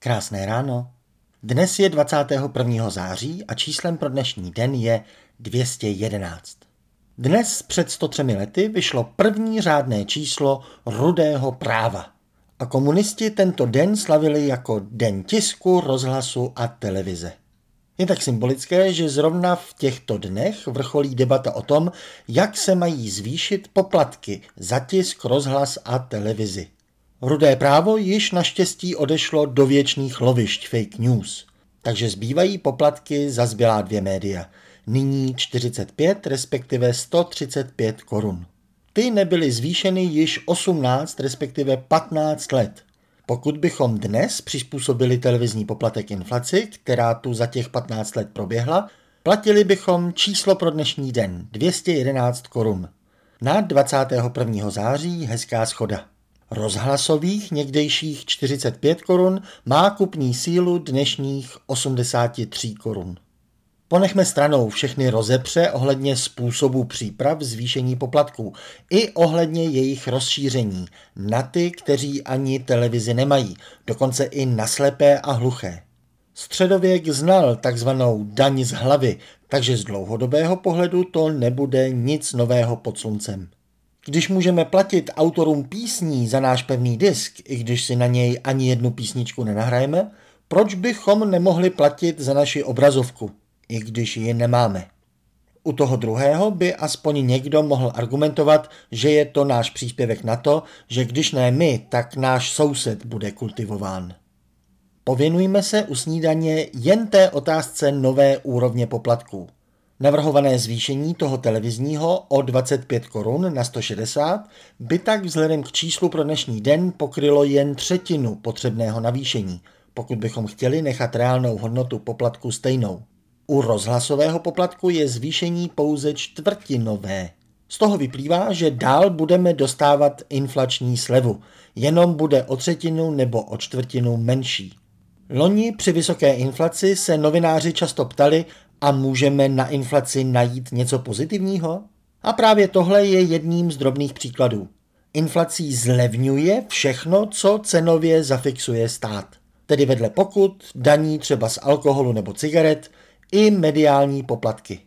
Krásné ráno. Dnes je 21. září a číslem pro dnešní den je 211. Dnes před 103 lety vyšlo první řádné číslo Rudého práva. A komunisti tento den slavili jako Den tisku, rozhlasu a televize. Je tak symbolické, že zrovna v těchto dnech vrcholí debata o tom, jak se mají zvýšit poplatky za tisk, rozhlas a televizi. Rudé právo již naštěstí odešlo do věčných lovišť fake news, takže zbývají poplatky za zbylá dvě média, nyní 45 respektive 135 korun. Ty nebyly zvýšeny již 18 respektive 15 let. Pokud bychom dnes přizpůsobili televizní poplatek inflaci, která tu za těch 15 let proběhla, platili bychom číslo pro dnešní den 211 korun. Na 21. září hezká schoda. Rozhlasových někdejších 45 korun má kupní sílu dnešních 83 korun. Ponechme stranou všechny rozepře ohledně způsobu příprav zvýšení poplatků i ohledně jejich rozšíření na ty, kteří ani televizi nemají, dokonce i na slepé a hluché. Středověk znal takzvanou daň z hlavy, takže z dlouhodobého pohledu to nebude nic nového pod sluncem. Když můžeme platit autorům písní za náš pevný disk, i když si na něj ani jednu písničku nenahrajeme, proč bychom nemohli platit za naši obrazovku, i když ji nemáme? U toho druhého by aspoň někdo mohl argumentovat, že je to náš příspěvek na to, že když ne my, tak náš soused bude kultivován. Pověnujme se u snídaně jen té otázce nové úrovně poplatků. Navrhované zvýšení toho televizního o 25 korun na 160 by tak vzhledem k číslu pro dnešní den pokrylo jen třetinu potřebného navýšení, pokud bychom chtěli nechat reálnou hodnotu poplatku stejnou. U rozhlasového poplatku je zvýšení pouze čtvrtinové. Z toho vyplývá, že dál budeme dostávat inflační slevu, jenom bude o třetinu nebo o čtvrtinu menší. Loni při vysoké inflaci se novináři často ptali, a můžeme na inflaci najít něco pozitivního? A právě tohle je jedním z drobných příkladů. Inflací zlevňuje všechno, co cenově zafixuje stát. Tedy vedle pokut, daní třeba z alkoholu nebo cigaret, i mediální poplatky.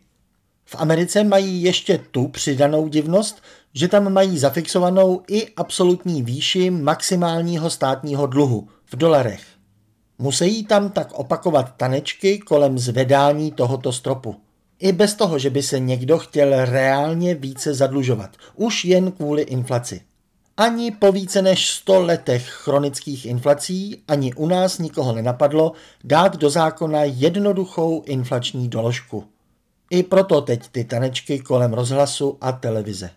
V Americe mají ještě tu přidanou divnost, že tam mají zafixovanou i absolutní výši maximálního státního dluhu v dolarech. Musejí tam tak opakovat tanečky kolem zvedání tohoto stropu. I bez toho, že by se někdo chtěl reálně více zadlužovat, už jen kvůli inflaci. Ani po více než 100 letech chronických inflací ani u nás nikoho nenapadlo dát do zákona jednoduchou inflační doložku. I proto teď ty tanečky kolem rozhlasu a televize.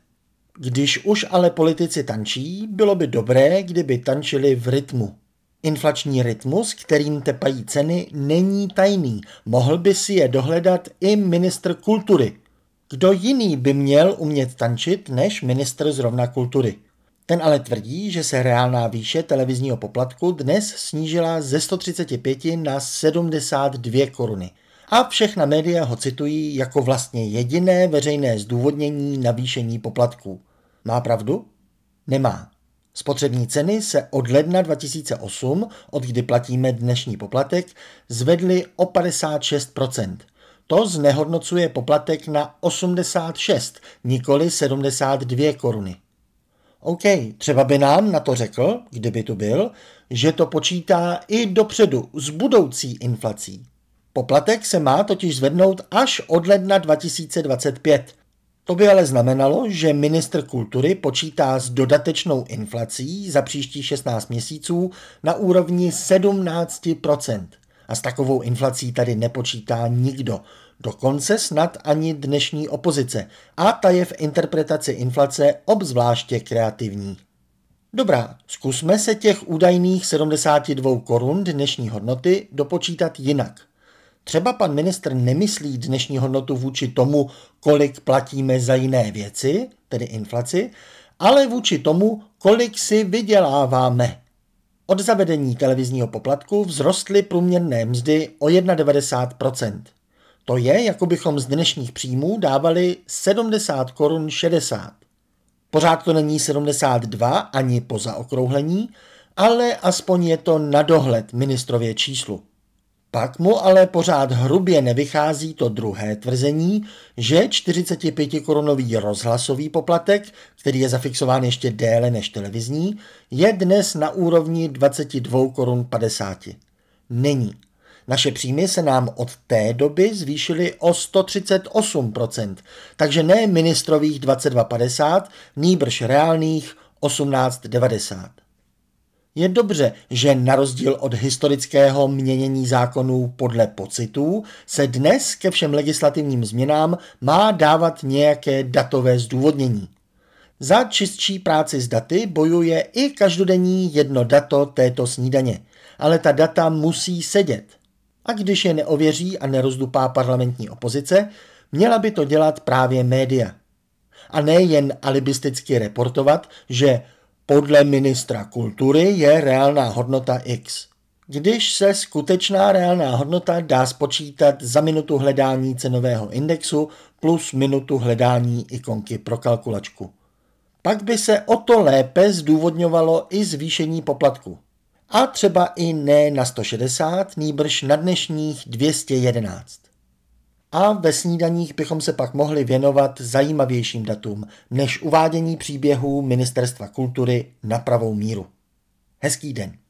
Když už ale politici tančí, bylo by dobré, kdyby tančili v rytmu. Inflační rytmus, kterým tepají ceny, není tajný. Mohl by si je dohledat i ministr kultury. Kdo jiný by měl umět tančit než ministr zrovna kultury? Ten ale tvrdí, že se reálná výše televizního poplatku dnes snížila ze 135 na 72 koruny. A všechna média ho citují jako vlastně jediné veřejné zdůvodnění navýšení poplatků. Má pravdu? Nemá. Spotřební ceny se od ledna 2008, od kdy platíme dnešní poplatek, zvedly o 56%. To znehodnocuje poplatek na 86, nikoli 72 koruny. OK, třeba by nám na to řekl, kdyby tu byl, že to počítá i dopředu s budoucí inflací. Poplatek se má totiž zvednout až od ledna 2025. To by ale znamenalo, že ministr kultury počítá s dodatečnou inflací za příští 16 měsíců na úrovni 17%. A s takovou inflací tady nepočítá nikdo, dokonce snad ani dnešní opozice. A ta je v interpretaci inflace obzvláště kreativní. Dobrá, zkusme se těch údajných 72 korun dnešní hodnoty dopočítat jinak. Třeba pan ministr nemyslí dnešní hodnotu vůči tomu, kolik platíme za jiné věci, tedy inflaci, ale vůči tomu, kolik si vyděláváme. Od zavedení televizního poplatku vzrostly průměrné mzdy o 91%. To je, jako bychom z dnešních příjmů dávali 70 korun 60. Pořád to není 72 ani po zaokrouhlení, ale aspoň je to na dohled ministrově číslu. Pak mu ale pořád hrubě nevychází to druhé tvrzení, že 45-korunový rozhlasový poplatek, který je zafixován ještě déle než televizní, je dnes na úrovni 22 korun 50. Není. Naše příjmy se nám od té doby zvýšily o 138%, takže ne ministrových 22,50, nýbrž reálných 18,90. Je dobře, že na rozdíl od historického měnění zákonů podle pocitů se dnes ke všem legislativním změnám má dávat nějaké datové zdůvodnění. Za čistší práci s daty bojuje i každodenní jedno dato této snídaně, ale ta data musí sedět. A když je neověří a nerozdupá parlamentní opozice, měla by to dělat právě média. A ne jen alibisticky reportovat, že podle ministra kultury je reálná hodnota X. Když se skutečná reálná hodnota dá spočítat za minutu hledání cenového indexu plus minutu hledání ikonky pro kalkulačku. Pak by se o to lépe zdůvodňovalo i zvýšení poplatku. A třeba i ne na 160, nýbrž na dnešních 211. A ve snídaních bychom se pak mohli věnovat zajímavějším datům, než uvádění příběhů Ministerstva kultury na pravou míru. Hezký den.